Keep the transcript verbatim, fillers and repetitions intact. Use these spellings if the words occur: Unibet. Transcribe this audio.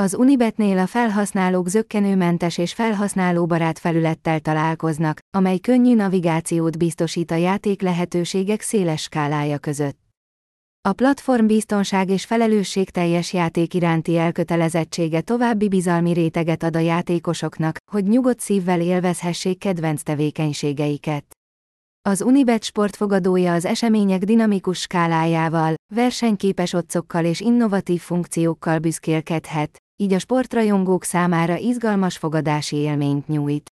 Az Unibetnél a felhasználók zökkenőmentes és felhasználóbarát felülettel találkoznak, amely könnyű navigációt biztosít a játék lehetőségek széles skálája között. A platform biztonság és felelősségteljes játék iránti elkötelezettsége további bizalmi réteget ad a játékosoknak, hogy nyugodt szívvel élvezhessék kedvenc tevékenységeiket. Az Unibet sportfogadója az események dinamikus skálájával, versenyképes oddszokkal és innovatív funkciókkal büszkélkedhet, így a sportrajongók számára izgalmas fogadási élményt nyújt.